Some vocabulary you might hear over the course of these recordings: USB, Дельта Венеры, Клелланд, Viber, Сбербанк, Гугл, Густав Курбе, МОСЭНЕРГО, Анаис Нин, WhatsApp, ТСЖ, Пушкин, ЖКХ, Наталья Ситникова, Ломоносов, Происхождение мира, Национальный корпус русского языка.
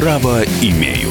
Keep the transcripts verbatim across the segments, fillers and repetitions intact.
Право имею.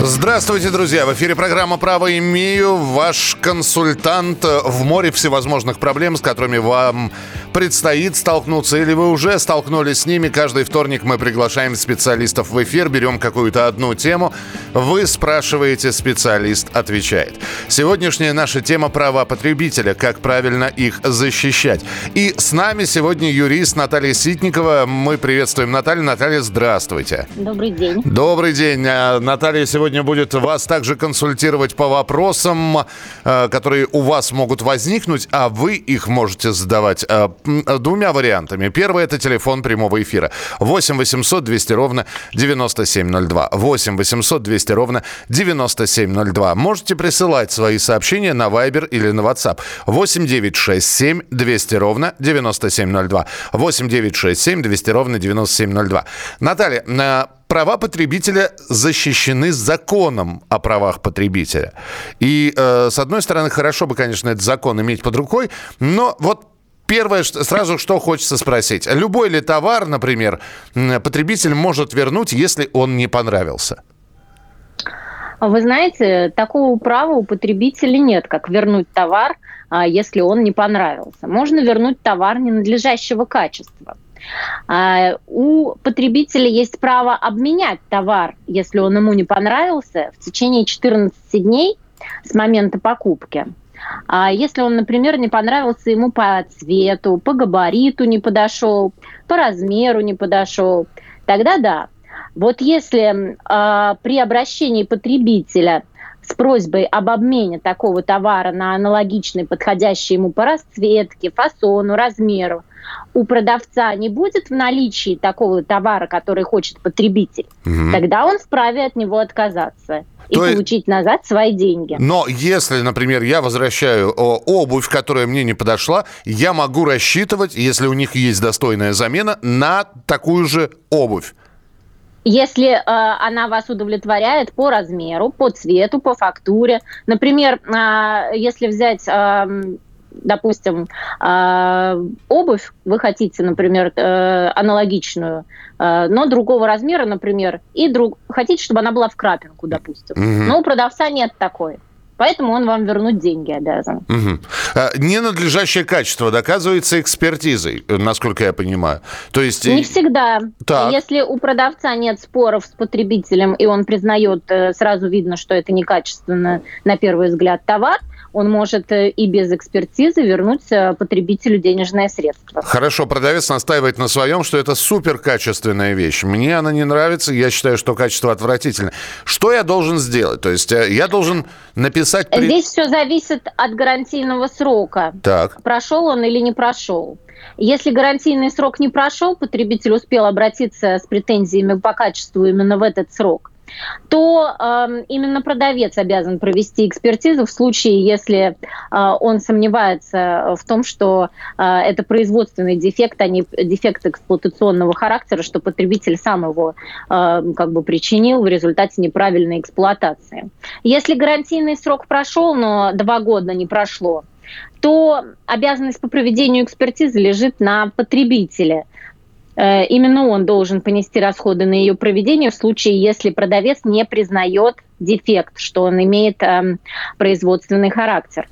Здравствуйте, друзья! В эфире программа «Право имею». Ваш консультант в море всевозможных проблем, с которыми вам предстоит столкнуться. Или вы уже столкнулись с ними. Каждый вторник мы приглашаем специалистов в эфир. Берем какую-то одну тему. Вы спрашиваете, специалист отвечает. Сегодняшняя наша тема — права потребителя. Как правильно их защищать. И с нами сегодня юрист Наталья Ситникова. Мы приветствуем Наталью. Наталья, здравствуйте. Добрый день. Добрый день. Наталья сегодня будет вас также консультировать по вопросам, которые у вас могут возникнуть, а вы их можете задавать двумя вариантами. Первый — это телефон прямого эфира. восемь восемьсот двести ровно девяносто семь ноль два. восемь восемьсот двести ровно девяносто семь ноль два. Можете присылать свои сообщения на Viber или на WhatsApp. восемь девятьсот шестьдесят семь двести ровно девяносто семь ноль два. восемь девятьсот шестьдесят семь двести ровно девяносто семь ноль два. Наталья, права потребителя защищены законом о правах потребителя. И, э, с одной стороны, хорошо бы, конечно, этот закон иметь под рукой, но вот первое, сразу что хочется спросить. Любой ли товар, например, потребитель может вернуть, если он не понравился? Вы знаете, такого права у потребителя нет, как вернуть товар, если он не понравился. Можно вернуть товар ненадлежащего качества. У потребителя есть право обменять товар, если он ему не понравился, в течение четырнадцати дней с момента покупки. Если он, например, не понравился ему по цвету, по габариту не подошел, по размеру не подошел, тогда да. Вот если э, при обращении потребителя с просьбой об обмене такого товара на аналогичный, подходящий ему по расцветке, фасону, размеру, у продавца не будет в наличии такого товара, который хочет потребитель, угу. тогда он вправе от него отказаться и То получить назад свои деньги. Но если, например, я возвращаю обувь, которая мне не подошла, я могу рассчитывать, если у них есть достойная замена, на такую же обувь. Если э, она вас удовлетворяет по размеру, по цвету, по фактуре. Например, э, если взять... Э, Допустим, обувь вы хотите, например, аналогичную, но другого размера, например, и друг... хотите, чтобы она была в крапинку, допустим. Mm-hmm. Но у продавца нет такой. Поэтому он вам вернуть деньги обязан. Угу. А, ненадлежащее качество доказывается экспертизой, насколько я понимаю. То есть... Не всегда. Так. Если у продавца нет споров с потребителем, и он признает, сразу видно, что это некачественно, на первый взгляд, товар, он может и без экспертизы вернуть потребителю денежное средство. Хорошо, продавец настаивает на своем, что это суперкачественная вещь. Мне она не нравится, я считаю, что качество отвратительное. Что я должен сделать? То есть я должен написать... При... Здесь все зависит от гарантийного срока. Так. Прошел он или не прошел. Если гарантийный срок не прошел, потребитель успел обратиться с претензиями по качеству именно в этот срок, то э, именно продавец обязан провести экспертизу в случае, если э, он сомневается в том, что э, это производственный дефект, а не дефект эксплуатационного характера, что потребитель сам его э, как бы причинил в результате неправильной эксплуатации. Если гарантийный срок прошел, но два года не прошло, то обязанность по проведению экспертизы лежит на потребителе. Именно он должен понести расходы на ее проведение в случае, если продавец не признает дефект, что он имеет э, производственный характер.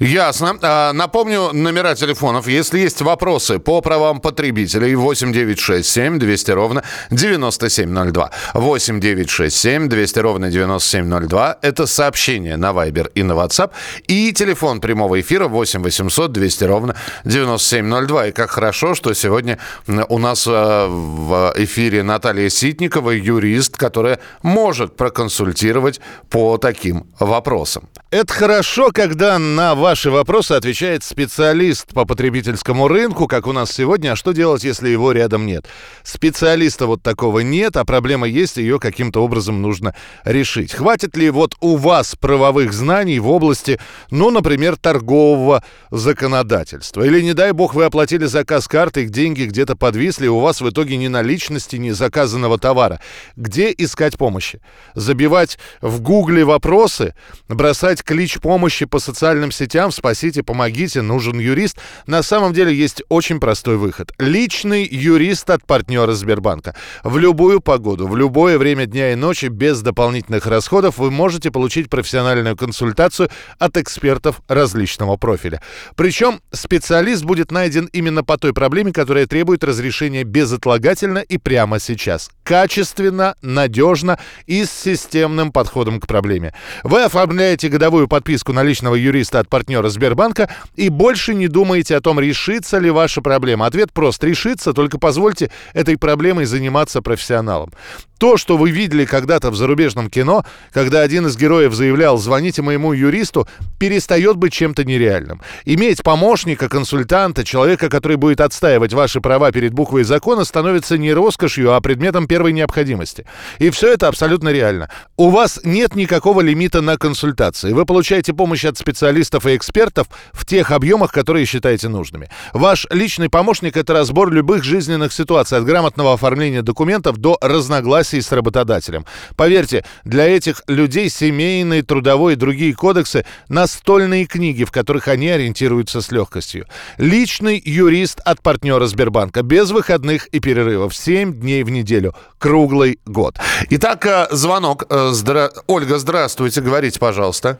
Ясно. Напомню номера телефонов. Если есть вопросы по правам потребителей, восемь девятьсот шестьдесят семь двести ровно девяносто семь ноль два. восемь девятьсот шестьдесят семь двести ровно девяносто семь ноль два. Это сообщение на Viber и на WhatsApp. И телефон прямого эфира восемь восемьсот двести ровно девяносто семь ноль два. И как хорошо, что сегодня у нас в эфире Наталья Ситникова, юрист, которая может проконсультировать по таким вопросам. Это хорошо, когда на На ваши вопросы отвечает специалист по потребительскому рынку, как у нас сегодня. А что делать, если его рядом нет? Специалиста вот такого нет, а проблема есть, ее каким-то образом нужно решить. Хватит ли вот у вас правовых знаний в области, ну, например, торгового законодательства? Или, не дай бог, вы оплатили заказ картой, деньги где-то подвисли, у вас в итоге ни наличности, ни заказанного товара. Где искать помощи? Забивать в Гугле вопросы, бросать клич помощи по социальным сетям? сетям, спасите, помогите, нужен юрист. На самом деле есть очень простой выход. Личный юрист от партнера Сбербанка. В любую погоду, в любое время дня и ночи, без дополнительных расходов, вы можете получить профессиональную консультацию от экспертов различного профиля. Причем специалист будет найден именно по той проблеме, которая требует разрешения безотлагательно и прямо сейчас. Качественно, надежно и с системным подходом к проблеме. Вы оформляете годовую подписку на личного юриста от партнера Сбербанка и больше не думаете о том, решится ли ваша проблема. Ответ прост: решится, только позвольте этой проблемой заниматься профессионалом. То, что вы видели когда-то в зарубежном кино, когда один из героев заявлял «звоните моему юристу», перестает быть чем-то нереальным. Иметь помощника, консультанта, человека, который будет отстаивать ваши права перед буквой закона, становится не роскошью, а предметом первой необходимости. И все это абсолютно реально. У вас нет никакого лимита на консультации. Вы получаете помощь от специалистов и экспертов в тех объемах, которые считаете нужными. Ваш личный помощник – это разбор любых жизненных ситуаций, от грамотного оформления документов до разногласий с работодателем. Поверьте, для этих людей семейные, трудовой и другие кодексы – настольные книги, в которых они ориентируются с легкостью. Личный юрист от партнера Сбербанка. Без выходных и перерывов. семь дней в неделю. Круглый год. Итак, звонок. Здра... Ольга, здравствуйте. Говорите, пожалуйста.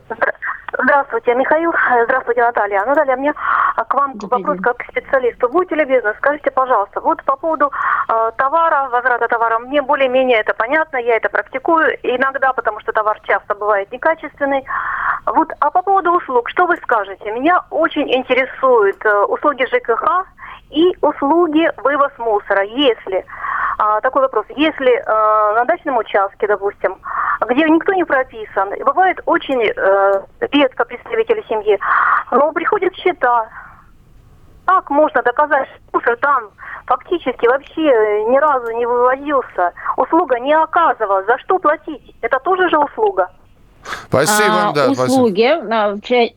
Здравствуйте, Михаил. Здравствуйте, Наталья. Наталья, мне к вам вопрос как к специалисту. Будьте любезны, скажите, пожалуйста, вот по поводу э, товара, возврата товара, мне более-менее это понятно, я это практикую иногда, потому что товар часто бывает некачественный. Вот, а по поводу услуг, что вы скажете? Меня очень интересуют э, услуги ЖКХ и услуги вывоз мусора. Если, э, такой вопрос, если э, на дачном участке, допустим, где никто не прописан, бывает очень э, редко представители семьи, но приходят счета. Как можно доказать, что мусор там фактически вообще ни разу не вывозился, услуга не оказывалась, за что платить? Это тоже же услуга. Спасибо, а, да. Услуги, спасибо.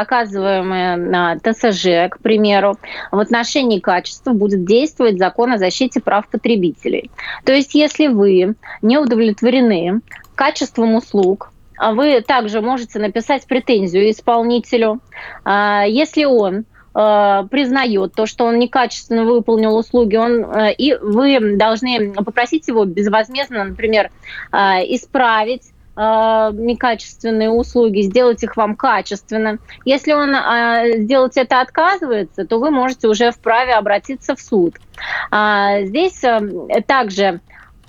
Оказываемые на тэ эс жэ, к примеру, в отношении качества будет действовать закон о защите прав потребителей. То есть, если вы не удовлетворены качеством услуг, вы также можете написать претензию исполнителю. Если он признает то, что он некачественно выполнил услуги, он, и вы должны попросить его безвозмездно, например, исправить некачественные услуги, сделать их вам качественно. Если он а, сделать это отказывается, то вы можете уже вправе обратиться в суд. А, здесь а, также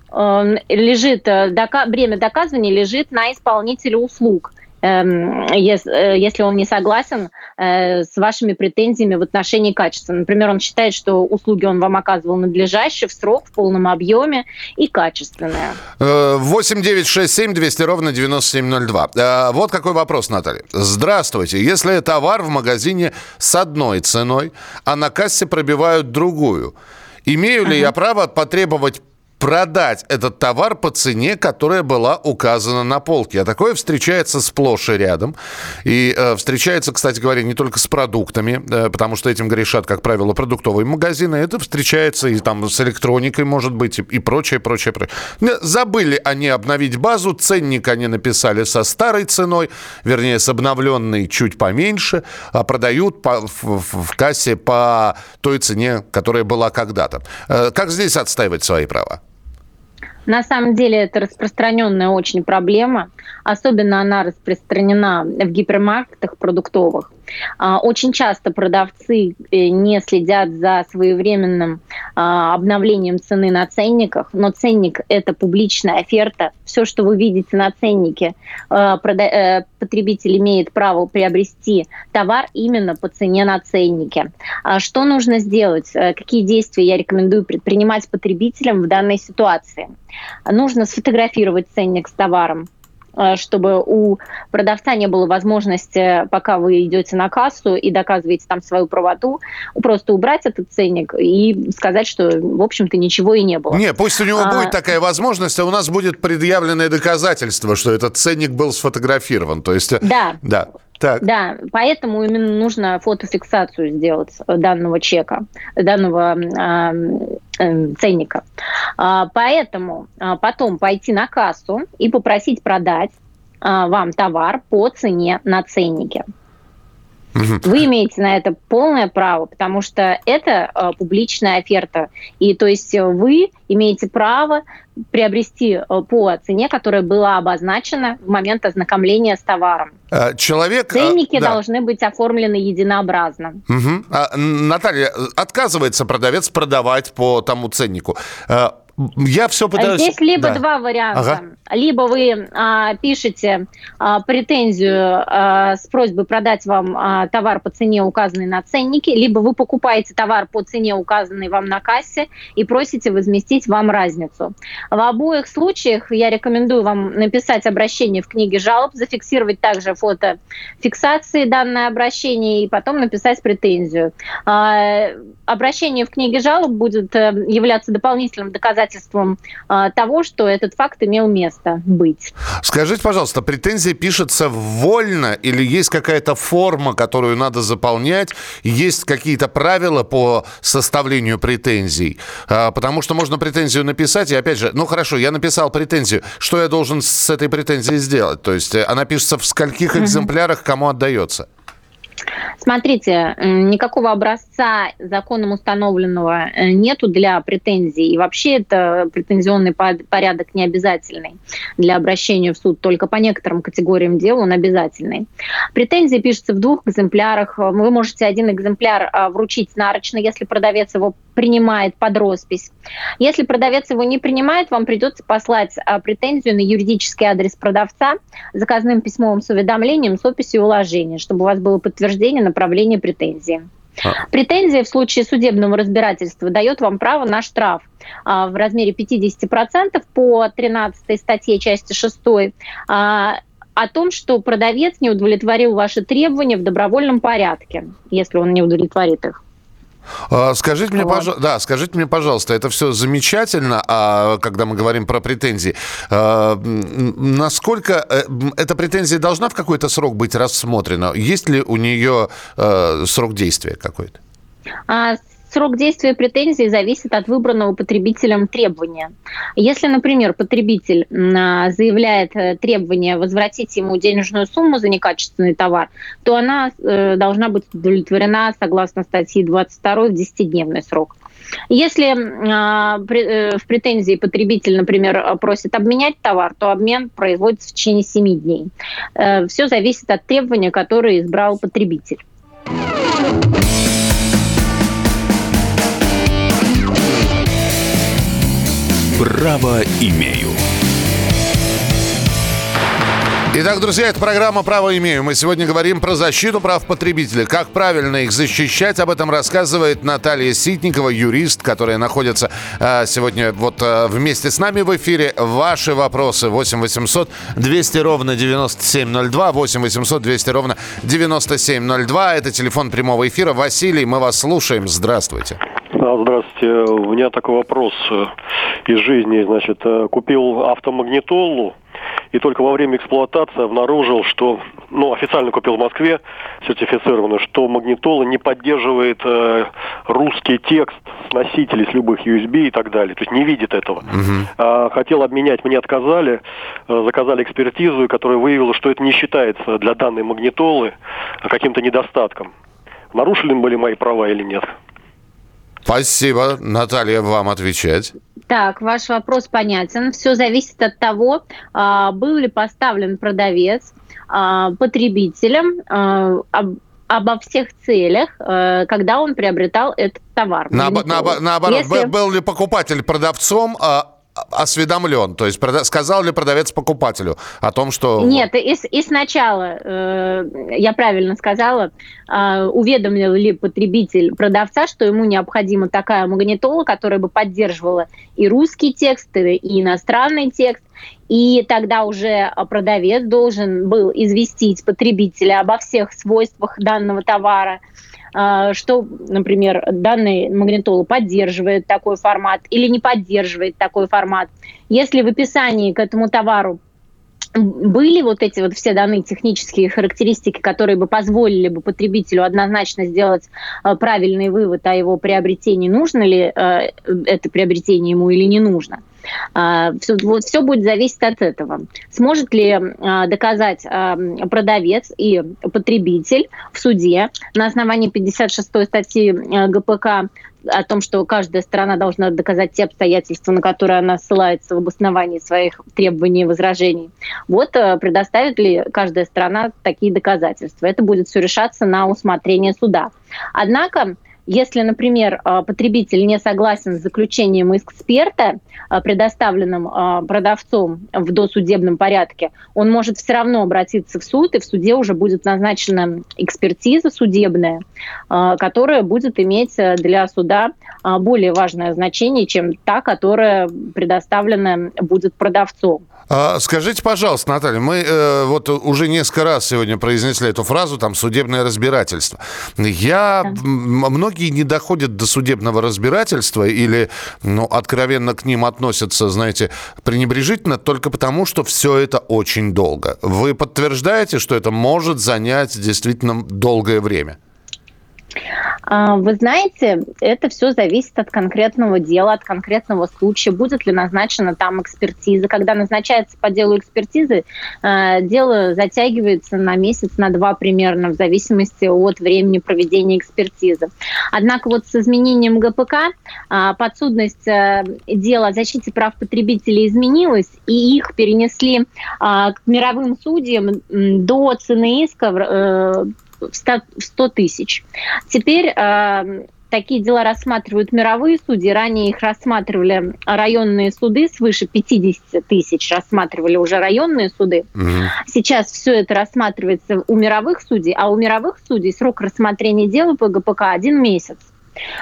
а, лежит дока- бремя доказывания лежит на исполнителе услуг, э, э, если он не согласен э, с вашими претензиями в отношении качества. Например, он считает, что услуги он вам оказывал надлежащие, в срок, в полном объеме и качественные. восемь девятьсот шестьдесят семь двести ровно девяносто семь ноль два. Вот какой вопрос, Наталья. Здравствуйте. Если товар в магазине с одной ценой, а на кассе пробивают другую, имею ли uh-huh. я право потребовать продать этот товар по цене, которая была указана на полке? А такое встречается сплошь и рядом. И э, встречается, кстати говоря, не только с продуктами, э, потому что этим грешат, как правило, продуктовые магазины. Это встречается и там с электроникой, может быть, и, и прочее, прочее, прочее. Забыли они обновить базу, ценник они написали со старой ценой, вернее, с обновленной чуть поменьше, а продают по, в, в, в кассе по той цене, которая была когда-то. Э, как здесь отстаивать свои права? На самом деле это распространенная очень проблема. Особенно она распространена в гипермаркетах продуктовых. Очень часто продавцы не следят за своевременным обновлением цены на ценниках, но ценник – это публичная оферта. Все, что вы видите на ценнике, потребитель имеет право приобрести товар именно по цене на ценнике. Что нужно сделать? Какие действия я рекомендую предпринимать потребителям в данной ситуации? Нужно сфотографировать ценник с товаром, чтобы у продавца не было возможности, пока вы идете на кассу и доказываете там свою правоту, просто убрать этот ценник и сказать, что, в общем-то, ничего и не было. Не, пусть у него а... будет такая возможность, а у нас будет предъявленное доказательство, что этот ценник был сфотографирован. То есть... Да. Да. Так. Да, поэтому именно нужно фотофиксацию сделать данного чека, данного э, э, ценника. А, поэтому а, потом пойти на кассу и попросить продать вам товар по цене на ценнике. Вы имеете на это полное право, потому что это э, публичная оферта. И то есть вы имеете право приобрести э, по цене, которая была обозначена в момент ознакомления с товаром. А, человек, Ценники а, да. должны быть оформлены единообразно. Угу. А, Наталья, отказывается продавец продавать по тому ценнику. А, я все пытаюсь... Здесь либо да. два варианта. Ага. Либо вы а, пишете а, претензию а, с просьбой продать вам а, товар по цене, указанной на ценнике, либо вы покупаете товар по цене, указанной вам на кассе, и просите возместить вам разницу. В обоих случаях я рекомендую вам написать обращение в книге жалоб, зафиксировать также фото фиксации данное обращение и потом написать претензию. А, обращение в книге жалоб будет являться дополнительным доказательством а, того, что этот факт имел место. Быть. Скажите, пожалуйста, претензия пишется вольно или есть какая-то форма, которую надо заполнять? Есть какие-то правила по составлению претензий? А, потому что можно претензию написать, и опять же, ну хорошо, я написал претензию. Что я должен с этой претензией сделать? То есть она пишется в скольких экземплярах, кому отдается? Смотрите, никакого образца законом установленного нету для претензий. И вообще это претензионный порядок не обязательный для обращения в суд. Только по некоторым категориям дел он обязательный. Претензии пишутся в двух экземплярах. Вы можете один экземпляр вручить нарочно, если продавец его принимает под роспись. Если продавец его не принимает, вам придется послать претензию на юридический адрес продавца заказным письмом с уведомлением, с описью уложения, чтобы у вас было подтверждение направления претензии. А. Претензия в случае судебного разбирательства дает вам право на штраф а, в размере пятьдесят процентов по тринадцатой статье части шестой а, о том, что продавец не удовлетворил ваши требования в добровольном порядке, если он не удовлетворит их. Скажите мне, вот. пож... да, скажите мне, пожалуйста, это все замечательно, а когда мы говорим про претензии, а, насколько эта претензия должна в какой-то срок быть рассмотрена? Есть ли у нее а, срок действия какой-то? А... Срок действия претензии зависит от выбранного потребителем требования. Если, например, потребитель заявляет требование возвратить ему денежную сумму за некачественный товар, то она должна быть удовлетворена согласно статье двадцать два в десятидневный срок. Если в претензии потребитель, например, просит обменять товар, то обмен производится в течение семи дней. Все зависит от требования, которое избрал потребитель. «Право имею». Итак, друзья, это программа «Право имею». Мы сегодня говорим про защиту прав потребителя. Как правильно их защищать, об этом рассказывает Наталья Ситникова, юрист, которая находится э, сегодня вот э, вместе с нами в эфире. Ваши вопросы. восемь восемьсот двести ровно девяносто семь ноль два. восемь восемьсот двести ровно девяносто семь ноль два. Это телефон прямого эфира. Василий, мы вас слушаем. Здравствуйте. Здравствуйте. У меня такой вопрос из жизни. Значит, купил автомагнитолу и только во время эксплуатации обнаружил, что, ну, официально купил в Москве сертифицированную, что магнитола не поддерживает э, русский текст с носителей, с любых ю эс би и так далее. То есть не видит этого. Угу. А, хотел обменять, мне отказали, э, заказали экспертизу, которая выявила, что это не считается для данной магнитолы каким-то недостатком. Нарушили были мои права или нет? Спасибо. Наталья, вам отвечать. Так, ваш вопрос понятен. Все зависит от того, был ли поставлен продавец потребителем обо всех целях, когда он приобретал этот товар. Наоб... Наоб... Наоборот, Если... был ли покупатель продавцом осведомлен? То есть сказал ли продавец покупателю о том, что... Нет, и, и сначала, э, я правильно сказала, э, уведомил ли потребитель продавца, что ему необходима такая магнитола, которая бы поддерживала и русский текст, и иностранный текст. И тогда уже продавец должен был известить потребителя обо всех свойствах данного товара, что, например, данный магнитола поддерживает такой формат или не поддерживает такой формат. Если в описании к этому товару были вот эти вот все данные технические характеристики, которые бы позволили бы потребителю однозначно сделать правильный вывод о его приобретении, нужно ли это приобретение ему или не нужно, Все, вот, все будет зависеть от этого. Сможет ли доказать продавец и потребитель в суде на основании пятьдесят шестой статьи гэ пэ ка о том, что каждая сторона должна доказать те обстоятельства, на которые она ссылается в обосновании своих требований и возражений. Вот предоставит ли каждая сторона такие доказательства. Это будет все решаться на усмотрение суда. Однако, если, например, потребитель не согласен с заключением эксперта, предоставленным продавцом в досудебном порядке, он может все равно обратиться в суд, и в суде уже будет назначена экспертиза судебная, которая будет иметь для суда более важное значение, чем та, которая предоставлена будет продавцом. Скажите, пожалуйста, Наталья, мы э, вот уже несколько раз сегодня произнесли эту фразу, там, судебное разбирательство. Я... Да. Многие не доходят до судебного разбирательства или, ну, откровенно к ним относятся, знаете, пренебрежительно только потому, что все это очень долго. Вы подтверждаете, что это может занять действительно долгое время? Вы знаете, это все зависит от конкретного дела, от конкретного случая. Будет ли назначена там экспертиза? Когда назначается по делу экспертизы, дело затягивается на месяц, на два примерно, в зависимости от времени проведения экспертизы. Однако вот с изменением гэ пэ ка подсудность дела о защите прав потребителей изменилась, и их перенесли к мировым судьям до цены иска в сто тысяч. Теперь э, такие дела рассматривают мировые судьи. Ранее их рассматривали районные суды, свыше пятьдесят тысяч рассматривали уже районные суды. Mm-hmm. Сейчас все это рассматривается у мировых судей, а у мировых судей срок рассмотрения дела по гэ пэ ка один месяц.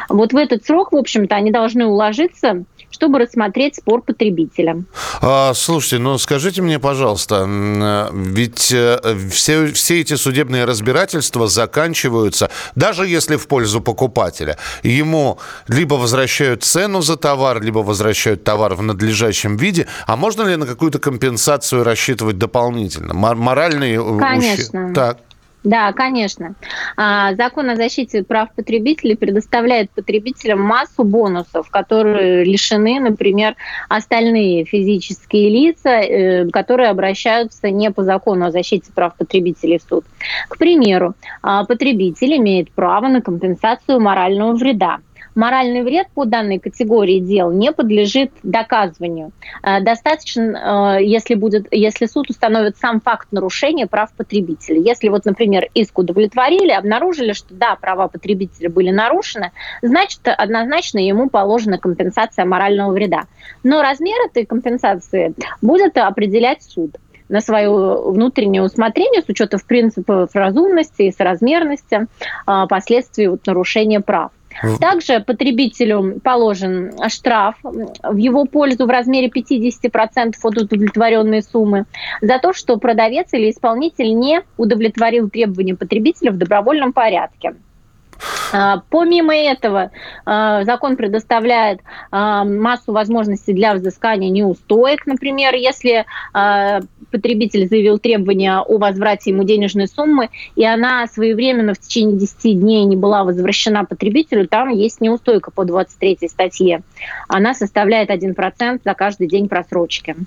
Вот в этот срок, в общем-то, они должны уложиться, чтобы рассмотреть спор потребителя. А, слушайте, ну скажите мне, пожалуйста, ведь все, все эти судебные разбирательства заканчиваются, даже если в пользу покупателя. Ему либо возвращают цену за товар, либо возвращают товар в надлежащем виде. А можно ли на какую-то компенсацию рассчитывать дополнительно? Моральные ущерб? Конечно. Так. Да, конечно. Закон о защите прав потребителей предоставляет потребителям массу бонусов, которые лишены, например, остальные физические лица, которые обращаются не по закону о защите прав потребителей в суд. К примеру, потребитель имеет право на компенсацию морального вреда. Моральный вред по данной категории дел не подлежит доказыванию. Достаточно, если, будет, если суд установит сам факт нарушения прав потребителя. Если, вот, например, иск удовлетворили, обнаружили, что да, права потребителя были нарушены, значит, однозначно ему положена компенсация морального вреда. Но размер этой компенсации будет определять суд на свое внутреннее усмотрение с учетом принципов разумности и соразмерности последствий вот, нарушения прав. Также потребителю положен штраф в его пользу в размере пятьдесят процентов от удовлетворенной суммы за то, что продавец или исполнитель не удовлетворил требования потребителя в добровольном порядке. Помимо этого, закон предоставляет массу возможностей для взыскания неустоек. Например, если потребитель заявил требования о возврате ему денежной суммы, и она своевременно в течение десяти дней не была возвращена потребителю, там есть неустойка по двадцать третьей статье. Она составляет один процент за каждый день просрочки.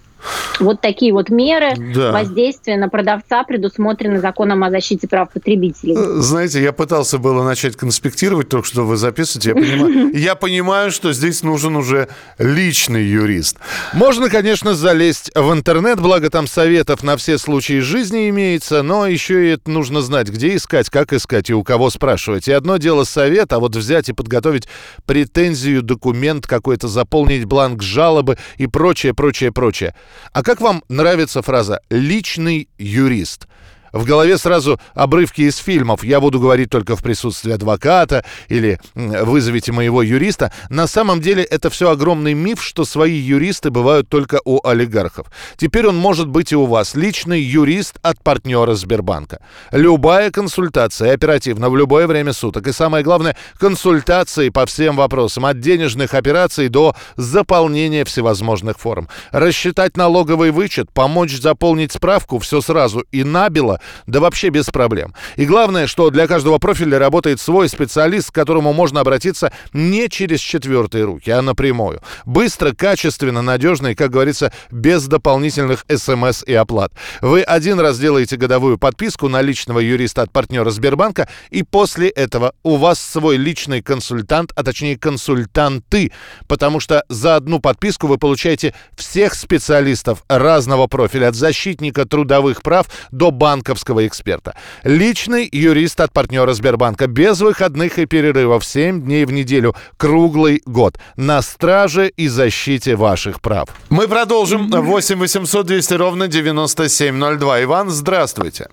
Вот такие вот меры да. воздействия на продавца предусмотрены законом о защите прав потребителей. Знаете, я пытался было начать конспектировать, только что вы записываете. Я понимаю, я понимаю, что здесь нужен уже личный юрист. Можно, конечно, залезть в интернет, благо там советов на все случаи жизни имеется, но еще и это нужно знать, где искать, как искать и у кого спрашивать. И одно дело совет, а вот взять и подготовить претензию, документ какой-то, заполнить бланк жалобы и прочее, прочее, прочее. А как вам нравится фраза «личный юрист»? В голове сразу обрывки из фильмов. Я буду говорить только в присутствии адвоката или вызовите моего юриста. На самом деле это все огромный миф, что свои юристы бывают только у олигархов. Теперь он может быть и у вас. Личный юрист от партнера Сбербанка. Любая консультация оперативно в любое время суток. И самое главное, консультации по всем вопросам. От денежных операций до заполнения всевозможных форм. Рассчитать налоговый вычет, помочь заполнить справку, все сразу и набело. да вообще без проблем. И главное, что для каждого профиля работает свой специалист, к которому можно обратиться не через четвертые руки, а напрямую. Быстро, качественно, надежно и, как говорится, без дополнительных эс эм эс и оплат. Вы один раз делаете годовую подписку на личного юриста от партнера Сбербанка, и после этого у вас свой личный консультант, а точнее консультанты, потому что за одну подписку вы получаете всех специалистов разного профиля, от защитника трудовых прав до банковского эксперта. Личный юрист от партнера Сбербанка без выходных и перерывов семь дней в неделю, круглый год. На страже и защите ваших прав. Мы продолжим. восемь восемьсот двести ровно девяносто семь ноль два. Иван, здравствуйте.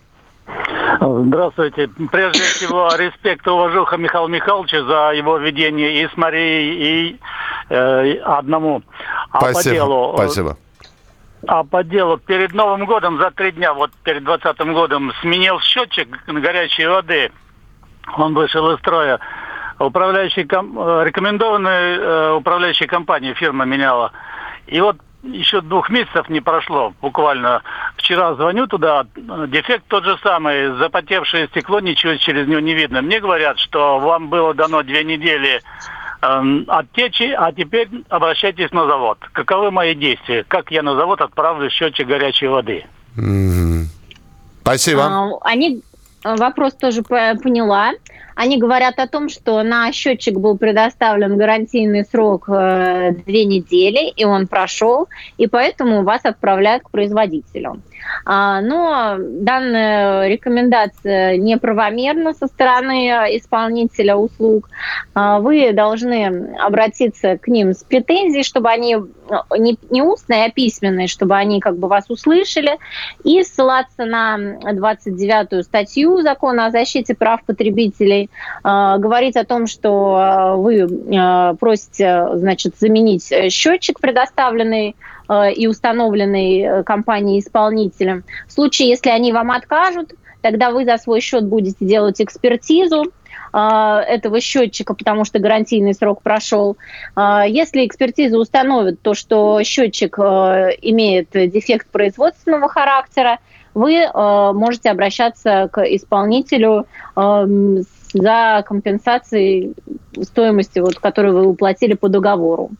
Здравствуйте. Прежде всего, респект и уважуха Михаилу Михайловичу за его введение и с Марией, и э, одному. А спасибо, по делу, спасибо. А по делу, перед Новым годом, за три дня, вот перед двадцатым годом, сменил счетчик горячей воды. Он вышел из строя. Управляющий ком... Рекомендованная э, управляющей компанией фирма меняла. И вот еще двух месяцев не прошло, буквально. Вчера звоню туда, дефект тот же самый, запотевшее стекло, ничего через него не видно. Мне говорят, что вам было дано две недели э, оттечи, а теперь обращайтесь на завод. Каковы мои действия? Как я на завод отправлю счетчик горячей воды? Mm-hmm. Спасибо. Uh, они... Вопрос тоже поняла. Они говорят о том, что на счетчик был предоставлен гарантийный срок две недели, и он прошел, и поэтому вас отправляют к производителю. Но данная рекомендация неправомерна со стороны исполнителя услуг. Вы должны обратиться к ним с претензией, чтобы они не устные, а письменные, чтобы они как бы вас услышали, и ссылаться на двадцать девятую статью Закона о защите прав потребителей, говорить о том, что вы просите, значит, заменить счетчик, предоставленный и установленный компанией-исполнителем. В случае, если они вам откажут, тогда вы за свой счет будете делать экспертизу этого счетчика, потому что гарантийный срок прошел. Если экспертиза установит то, что счетчик имеет дефект производственного характера, вы можете обращаться к исполнителю за компенсацией стоимости, вот, которую вы уплатили по договору.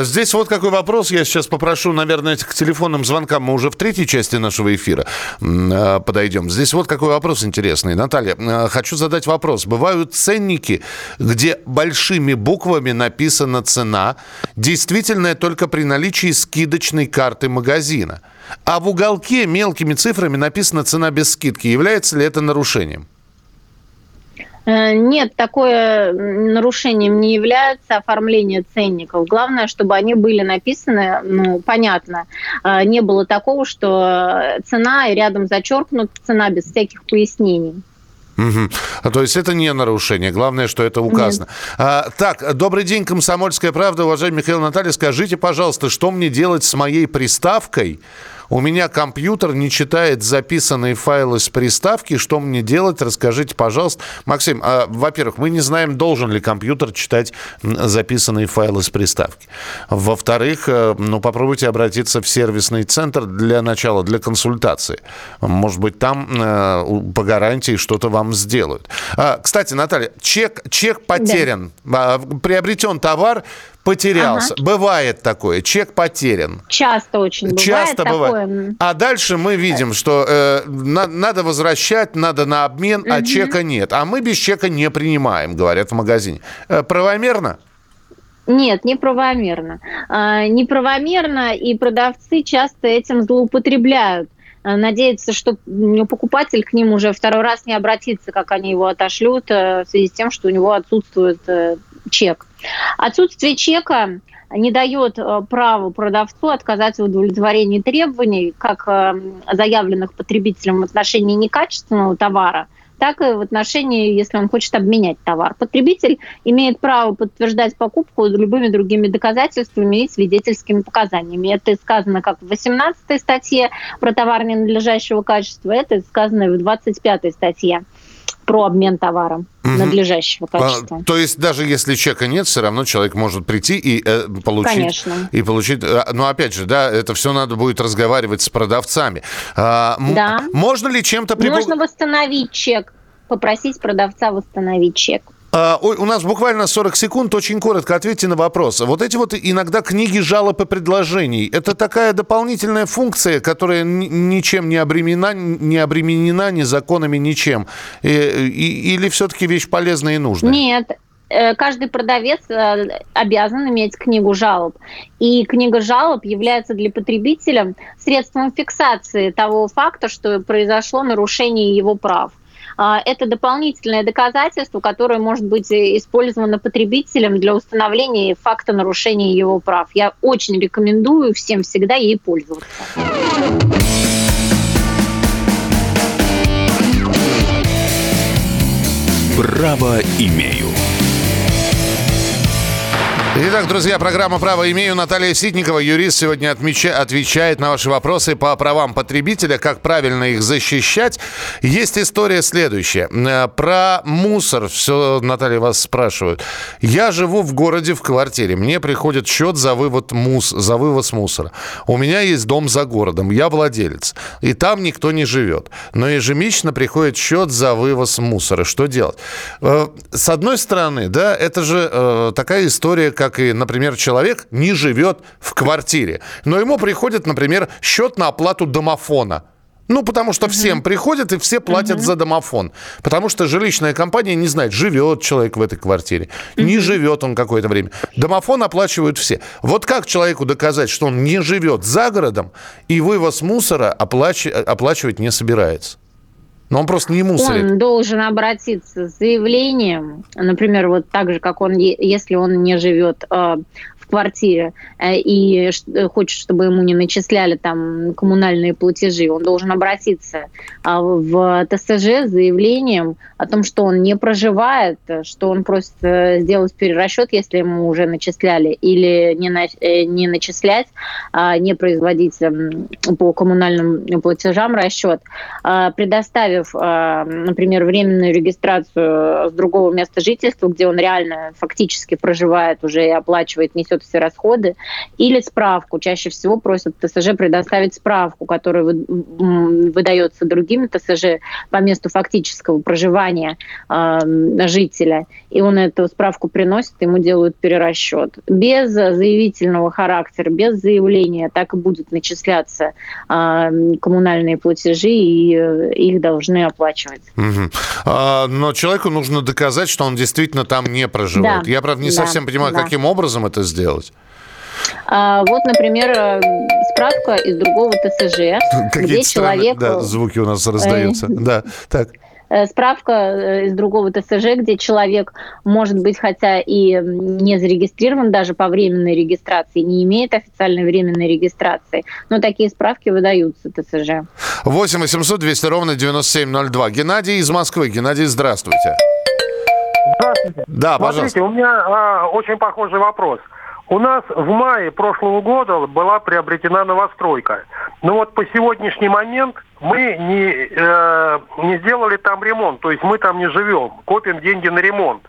Здесь вот какой вопрос. Я сейчас попрошу, наверное, к телефонным звонкам мы уже в третьей части нашего эфира подойдем. Здесь вот какой вопрос интересный. Наталья, хочу задать вопрос. Бывают ценники, где большими буквами написана цена, действительная только при наличии скидочной карты магазина. А в уголке мелкими цифрами написана цена без скидки. Является ли это нарушением? Нет, такое нарушением не является оформление ценников. Главное, чтобы они были написаны, ну, понятно. Не было такого, что цена и рядом зачеркнута цена без всяких пояснений. Угу. А то есть это не нарушение. Главное, что это указано. А, так, добрый день, «Комсомольская правда». Уважаемый Михаил, Наталья, скажите, пожалуйста, что мне делать с моей приставкой? У меня компьютер не читает записанные файлы с приставки. Что мне делать? Расскажите, пожалуйста. Максим, а, во-первых, мы не знаем, должен ли компьютер читать записанные файлы с приставки. Во-вторых, ну, попробуйте обратиться в сервисный центр для начала, для консультации. Может быть, там э, по гарантии что-то вам сделают. А, кстати, Наталья, чек, чек потерян. Да. Приобретен товар, потерялся. Ага. Бывает такое. Чек потерян. Часто очень бывает. Часто бывает. Такое. А дальше мы видим, что э, на, надо возвращать, надо на обмен, угу. А чека нет. А мы без чека не принимаем, говорят в магазине. Э, правомерно? Нет, неправомерно. Э, неправомерно, и продавцы часто этим злоупотребляют. Надеяться, что покупатель к ним уже второй раз не обратится, как они его отошлют, в связи с тем, что у него отсутствует чек. Отсутствие чека не дает права продавцу отказать в удовлетворении требований, как заявленных потребителем в отношении некачественного товара, так и в отношении, если он хочет обменять товар. Потребитель имеет право подтверждать покупку любыми другими доказательствами и свидетельскими показаниями. Это сказано как в восемнадцатой статье про товар ненадлежащего качества, это сказано и в двадцать пятой статье. про обмен товаром mm-hmm. надлежащего качества. А, то есть даже если чека нет, все равно человек может прийти и э, получить. Конечно. И получить. Но опять же, да, это все надо будет разговаривать с продавцами. А, да. М- можно ли чем-то... Прибу... Можно восстановить чек, попросить продавца восстановить чек. Uh, у нас буквально сорок секунд. Очень коротко ответьте на вопрос. Вот эти вот иногда книги жалоб и предложений. Это такая дополнительная функция, которая ничем не обременена, не обременена ни законами, ничем. И, и, или все-таки вещь полезная и нужная? Нет. Каждый продавец обязан иметь книгу жалоб. И книга жалоб является для потребителя средством фиксации того факта, что произошло нарушение его прав. Это дополнительное доказательство, которое может быть использовано потребителем для установления факта нарушения его прав. Я очень рекомендую всем всегда ей пользоваться. Право имею. Итак, друзья, программа «Право имею». Наталья Ситникова, юрист, сегодня отмеча... отвечает на ваши вопросы по правам потребителя, как правильно их защищать. Есть история следующая. Про мусор. Все, Наталья, вас спрашивают. Я живу в городе в квартире. Мне приходит счет за вывод, мус... за вывоз мусора. У меня есть дом за городом. Я владелец. И там никто не живет. Но ежемесячно приходит счет за вывоз мусора. Что делать? С одной стороны, да, это же такая история, как... как и, например, человек не живет в квартире. Но ему приходит, например, счет на оплату домофона. Ну, потому что mm-hmm. всем приходят, и все платят mm-hmm. за домофон. Потому что жилищная компания не знает, живет человек в этой квартире, mm-hmm. не живет он какое-то время. Домофон оплачивают все. Вот как человеку доказать, что он не живет за городом, и вывоз мусора оплач... оплачивать не собирается? Но он просто не мусорит. Он должен обратиться с заявлением, например, вот так же, как он, если он не живет э, в квартире э, и ш, хочет, чтобы ему не начисляли там коммунальные платежи, он должен обратиться э, в Тэ Эс Жэ с заявлением о том, что он не проживает, что он просит сделать перерасчет, если ему уже начисляли, или не, на, э, не начислять, э, не производить э, по коммунальным платежам расчет, э, предоставить, например, временную регистрацию с другого места жительства, где он реально фактически проживает уже и оплачивает, несет все расходы, или справку. Чаще всего просят Тэ Эс Жэ предоставить справку, которая выдается другим Тэ Эс Жэ по месту фактического проживания жителя. И он эту справку приносит, ему делают перерасчет. Без заявительного характера, без заявления так и будут начисляться коммунальные платежи, и их должны должны оплачивать. Угу. А, но человеку нужно доказать, что он действительно там не проживает. Да. Я, правда, не да. совсем понимаю, да. каким образом это сделать. А, вот, например, справка из другого Тэ Эс Жэ, Какие-то где человек... Да, звуки у нас раздаются. Да, так. Справка из другого Тэ Эс Жэ, где человек, может быть, хотя и не зарегистрирован даже по временной регистрации, не имеет официальной временной регистрации, но такие справки выдаются Тэ Эс Жэ. восемь восемьсот двести ровно девяносто семь ноль два. Геннадий из Москвы. Геннадий, здравствуйте. Здравствуйте. Да, пожалуйста. Смотрите, у меня а, очень похожий вопрос. У нас в мае прошлого года была приобретена новостройка. Но вот по сегодняшний момент мы не, э, не сделали там ремонт. То есть мы там не живем, копим деньги на ремонт.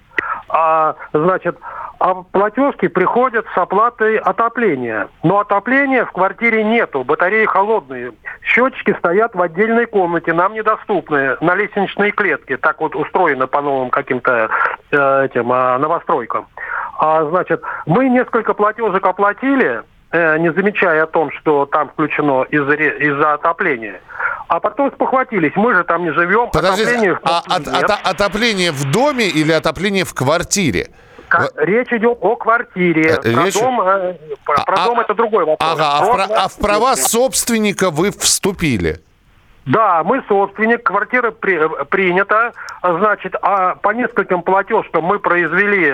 А, значит, а платежки приходят с оплатой отопления. Но отопления в квартире нету, батареи холодные. Счетчики стоят в отдельной комнате, нам недоступны, на лестничной клетке. Так вот устроено по новым каким-то э, этим, э, новостройкам. А, значит, мы несколько платежек оплатили, э, не замечая о том, что там включено из-за, из-за отопления. А потом спохватились, мы же там не живем. Подождите, отопление, а, от, от, отопление в доме или отопление в квартире? Как, в... Речь идет о квартире. Речь... Про дом, э, про а, дом а... это другой вопрос. Ага, а, про... а в права собственника вы вступили? Да, мы собственник, квартира при, принята, значит, а по нескольким платежкам мы произвели,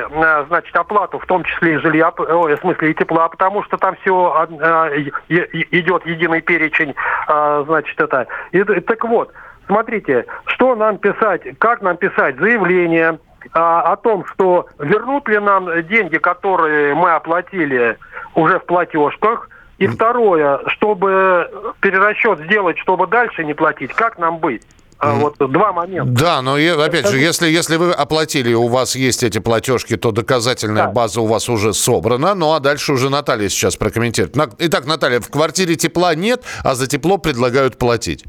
значит, оплату, в том числе и жилья, ой, в смысле и тепла, потому что там все а, и, и, идет единый перечень, а, значит, это. И, и, так вот, смотрите, что нам писать, как нам писать заявление а, о том, что вернут ли нам деньги, которые мы оплатили уже в платежках. И второе, чтобы перерасчет сделать, чтобы дальше не платить, как нам быть? А, вот два момента. Да, но опять же, если, если вы оплатили, у вас есть эти платежки, то доказательная да. база у вас уже собрана. Ну а дальше уже Наталья сейчас прокомментирует. Итак, Наталья, в квартире тепла нет, а за тепло предлагают платить.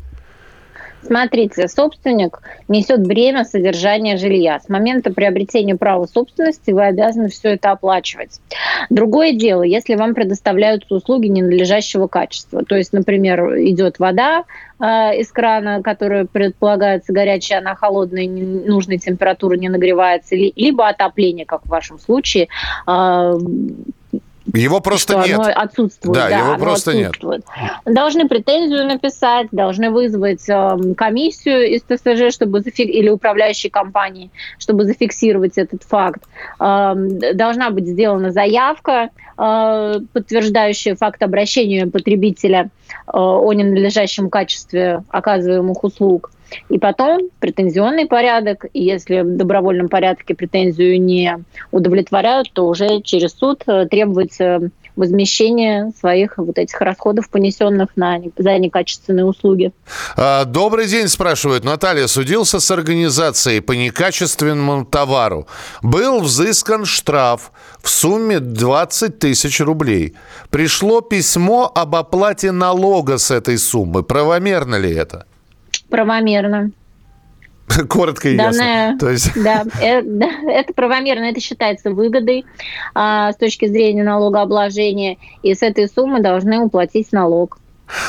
Смотрите, собственник несет бремя содержания жилья. С момента приобретения права собственности вы обязаны все это оплачивать. Другое дело, если вам предоставляются услуги ненадлежащего качества. То есть, например, идет вода э, из крана, которая предполагается горячая, она холодная, нужной температуры не нагревается, либо отопление, как в вашем случае, э, Его просто что нет. Оно отсутствует. Да, да его просто нет. Должны претензию написать, должны вызвать э, комиссию из ТСЖ, чтобы зафик... или управляющей компании, чтобы зафиксировать этот факт. Э, должна быть сделана заявка, э, подтверждающая факт обращения потребителя э, о ненадлежащем качестве оказываемых услуг. И потом претензионный порядок. И если в добровольном порядке претензию не удовлетворяют, то уже через суд требуется возмещение своих вот этих расходов, понесенных на, за некачественные услуги. Добрый день, спрашивают. Наталья, судился с организацией по некачественному товару. Был взыскан штраф в сумме двадцать тысяч рублей. Пришло письмо об оплате налога с этой суммы. Правомерно ли это? Правомерно. Коротко и Данная, ясно. То есть... Да, это, это правомерно, это считается выгодой а, с точки зрения налогообложения, и с этой суммы должны уплатить налог.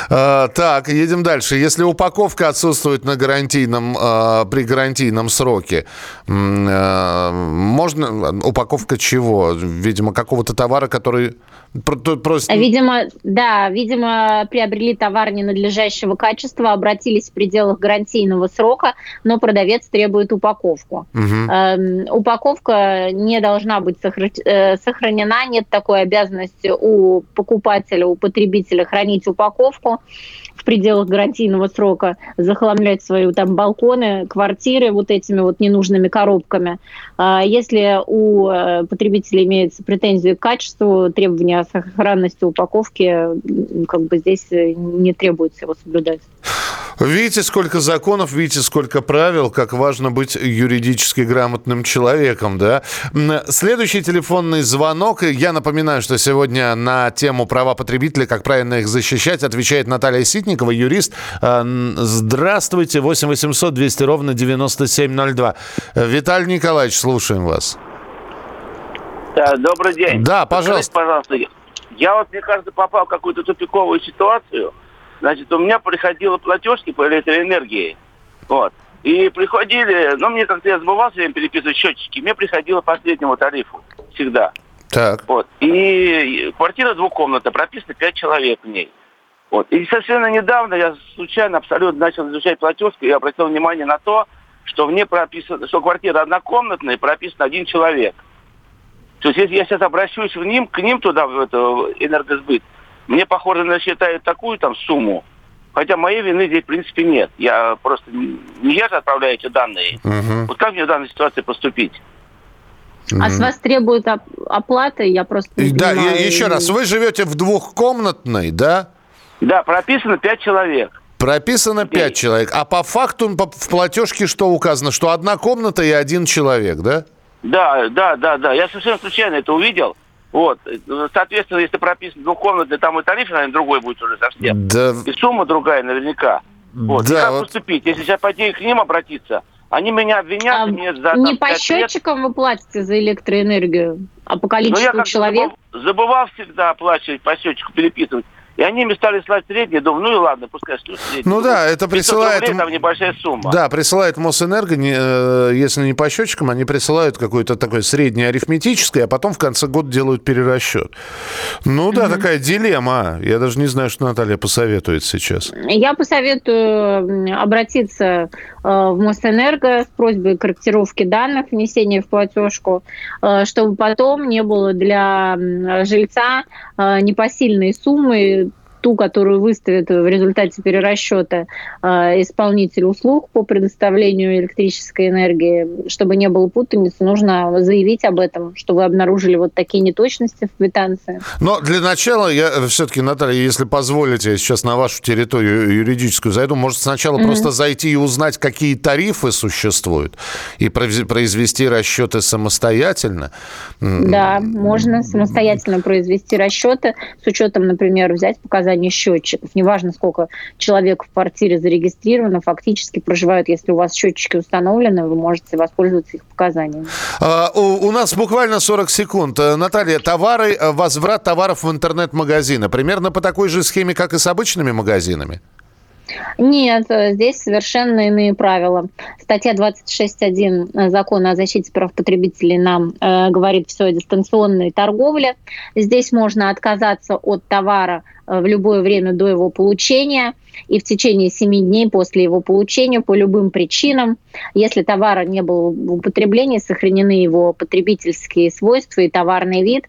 А, так, едем дальше. Если упаковка отсутствует на гарантийном, а, при гарантийном сроке, а, можно... Упаковка чего? Видимо, какого-то товара, который... Просто... Видимо, да, видимо, приобрели товар ненадлежащего качества, обратились в пределах гарантийного срока, но продавец требует упаковку. Угу. Э, упаковка не должна быть сохранена, нет такой обязанности у покупателя, у потребителя хранить упаковку в пределах гарантийного срока, захламлять свои там балконы, квартиры вот этими вот ненужными коробками. Э, если у потребителя имеются претензии к качеству, требования сохранности упаковки, как бы здесь не требуется его соблюдать. Видите, сколько законов, видите, сколько правил, как важно быть юридически грамотным человеком, да? Следующий телефонный звонок. Я напоминаю, что сегодня на тему права потребителя, как правильно их защищать, отвечает Наталья Ситникова, юрист. Здравствуйте, восемь восемьсот двести ровно девяносто семь ноль два. Виталий Николаевич, слушаем вас. Да, добрый день. Да, пожалуйста. Скажите, пожалуйста. Я вот, мне кажется, попал в какую-то тупиковую ситуацию. Значит, у меня приходило платежки по электроэнергии. Вот. И приходили... Ну, мне как-то я забывал все время переписывать счетчики. Мне приходило последнему тарифу. Всегда. Так. Вот. И квартира двухкомнатная, прописано пять человек в ней. Вот. И совершенно недавно я случайно абсолютно начал изучать платежку и обратил внимание на то, что мне прописано... Что квартира однокомнатная, прописан один человек. То есть если я сейчас обращусь в ним, к ним туда, в это, энергосбыт, мне, похоже, насчитают такую там сумму. Хотя моей вины здесь, в принципе, нет. Я просто... Не я же отправляю эти данные. Угу. Вот как мне в данной ситуации поступить? А с вас требуют оплаты, я просто... Не да, понимаю. Еще раз, вы живете в двухкомнатной, да? Да, прописано пять человек. Прописано пять и... человек. А по факту в платежке что указано? Что одна комната и один человек, да? Да, да, да, да. Я совершенно случайно это увидел. Вот. Соответственно, если прописано двухкомнатная, там и тариф, наверное, другой будет уже совсем. Да. И сумма другая наверняка. Вот. Да, как вот. Поступить? Если сейчас пойти к ним обратиться, они меня обвинят. А мне за, не там, по счетчикам лет... вы платите за электроэнергию, а по количеству я человек? Забывал, забывал всегда оплачивать, по счетчику переписывать. И они мне стали слать средние, думаю, ну и ладно, пускай что средние. Ну да, это присылает... Рублей, там небольшая сумма. Да, присылает МОСЭНЕРГО, не, если не по счетчикам, они присылают какое-то такое среднее арифметическое, а потом в конце года делают перерасчет. Ну да, mm-hmm. такая дилемма. Я даже не знаю, что Наталья посоветует сейчас. Я посоветую обратиться в МОСЭНЕРГО с просьбой корректировки данных, внесения в платежку, чтобы потом не было для жильца непосильной суммы, ту, которую выставит в результате перерасчета исполнитель услуг по предоставлению электрической энергии, чтобы не было путаницы, нужно заявить об этом, что вы обнаружили вот такие неточности в квитанции. Но для начала я все-таки, Наталья, если позволите, я сейчас на вашу территорию юридическую зайду, может сначала mm-hmm. просто зайти и узнать, какие тарифы существуют, и произвести расчеты самостоятельно? Да, можно самостоятельно произвести расчеты с учетом, например, взять показания счетчиков. Неважно, сколько человек в квартире зарегистрировано, фактически проживают. Если у вас счетчики установлены, вы можете воспользоваться их показаниями. А, у, у нас буквально сорок секунд. Наталья, товары, возврат товаров в интернет-магазины примерно по такой же схеме, как и с обычными магазинами? Нет, здесь совершенно иные правила. Статья двадцать шесть точка один Закона о защите прав потребителей нам э, говорит все о дистанционной торговле. Здесь можно отказаться от товара в любое время до его получения и в течение семи дней после его получения по любым причинам. Если товара не было в употреблении, сохранены его потребительские свойства и товарный вид.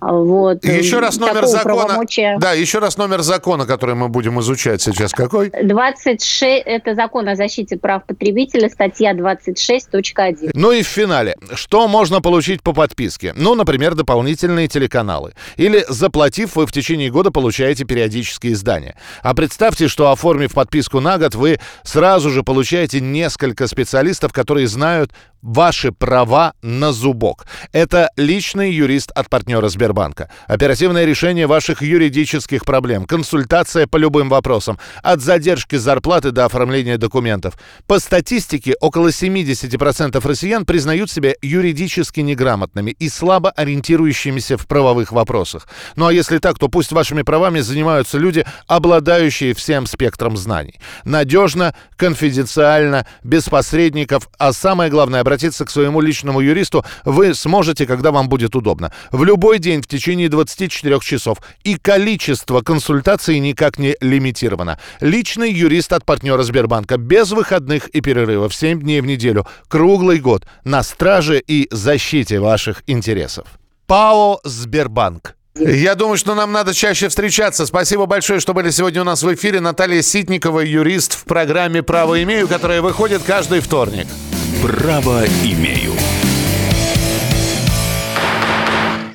Вот. Еще раз номер закона. Правомочия... Да, еще раз номер закона, который мы будем изучать сейчас. Какой? двадцать шесть Это закон о защите прав потребителя, статья двадцать шесть точка один Ну и в финале. Что можно получить по подписке? Ну, например, дополнительные телеканалы. Или, заплатив, вы в течение года получаете периодические издания. А представьте, что, оформив подписку на год, вы сразу же получаете несколько специалистов, которые знают ваши права на зубок. Это личный юрист от партнера Сбербанка. Оперативное решение ваших юридических проблем. Консультация по любым вопросам. От задержки зарплаты до оформления документов. По статистике, около семьдесят процентов россиян признают себя юридически неграмотными и слабо ориентирующимися в правовых вопросах. Ну а если так, то пусть вашими правами занимаются люди, обладающие всем спектром знаний. Надежно, конфиденциально, без посредников, а самое главное – обратиться к своему личному юристу вы сможете, когда вам будет удобно. В любой день в течение двадцати четырёх часов. И количество консультаций никак не лимитировано. Личный юрист от партнера Сбербанка. Без выходных и перерывов. семь дней в неделю. Круглый год. На страже и защите ваших интересов. ПАО «Сбербанк». Я думаю, что нам надо чаще встречаться. Спасибо большое, что были сегодня у нас в эфире. Наталья Ситникова, юрист в программе «Право имею», которая выходит каждый вторник. «Право имею».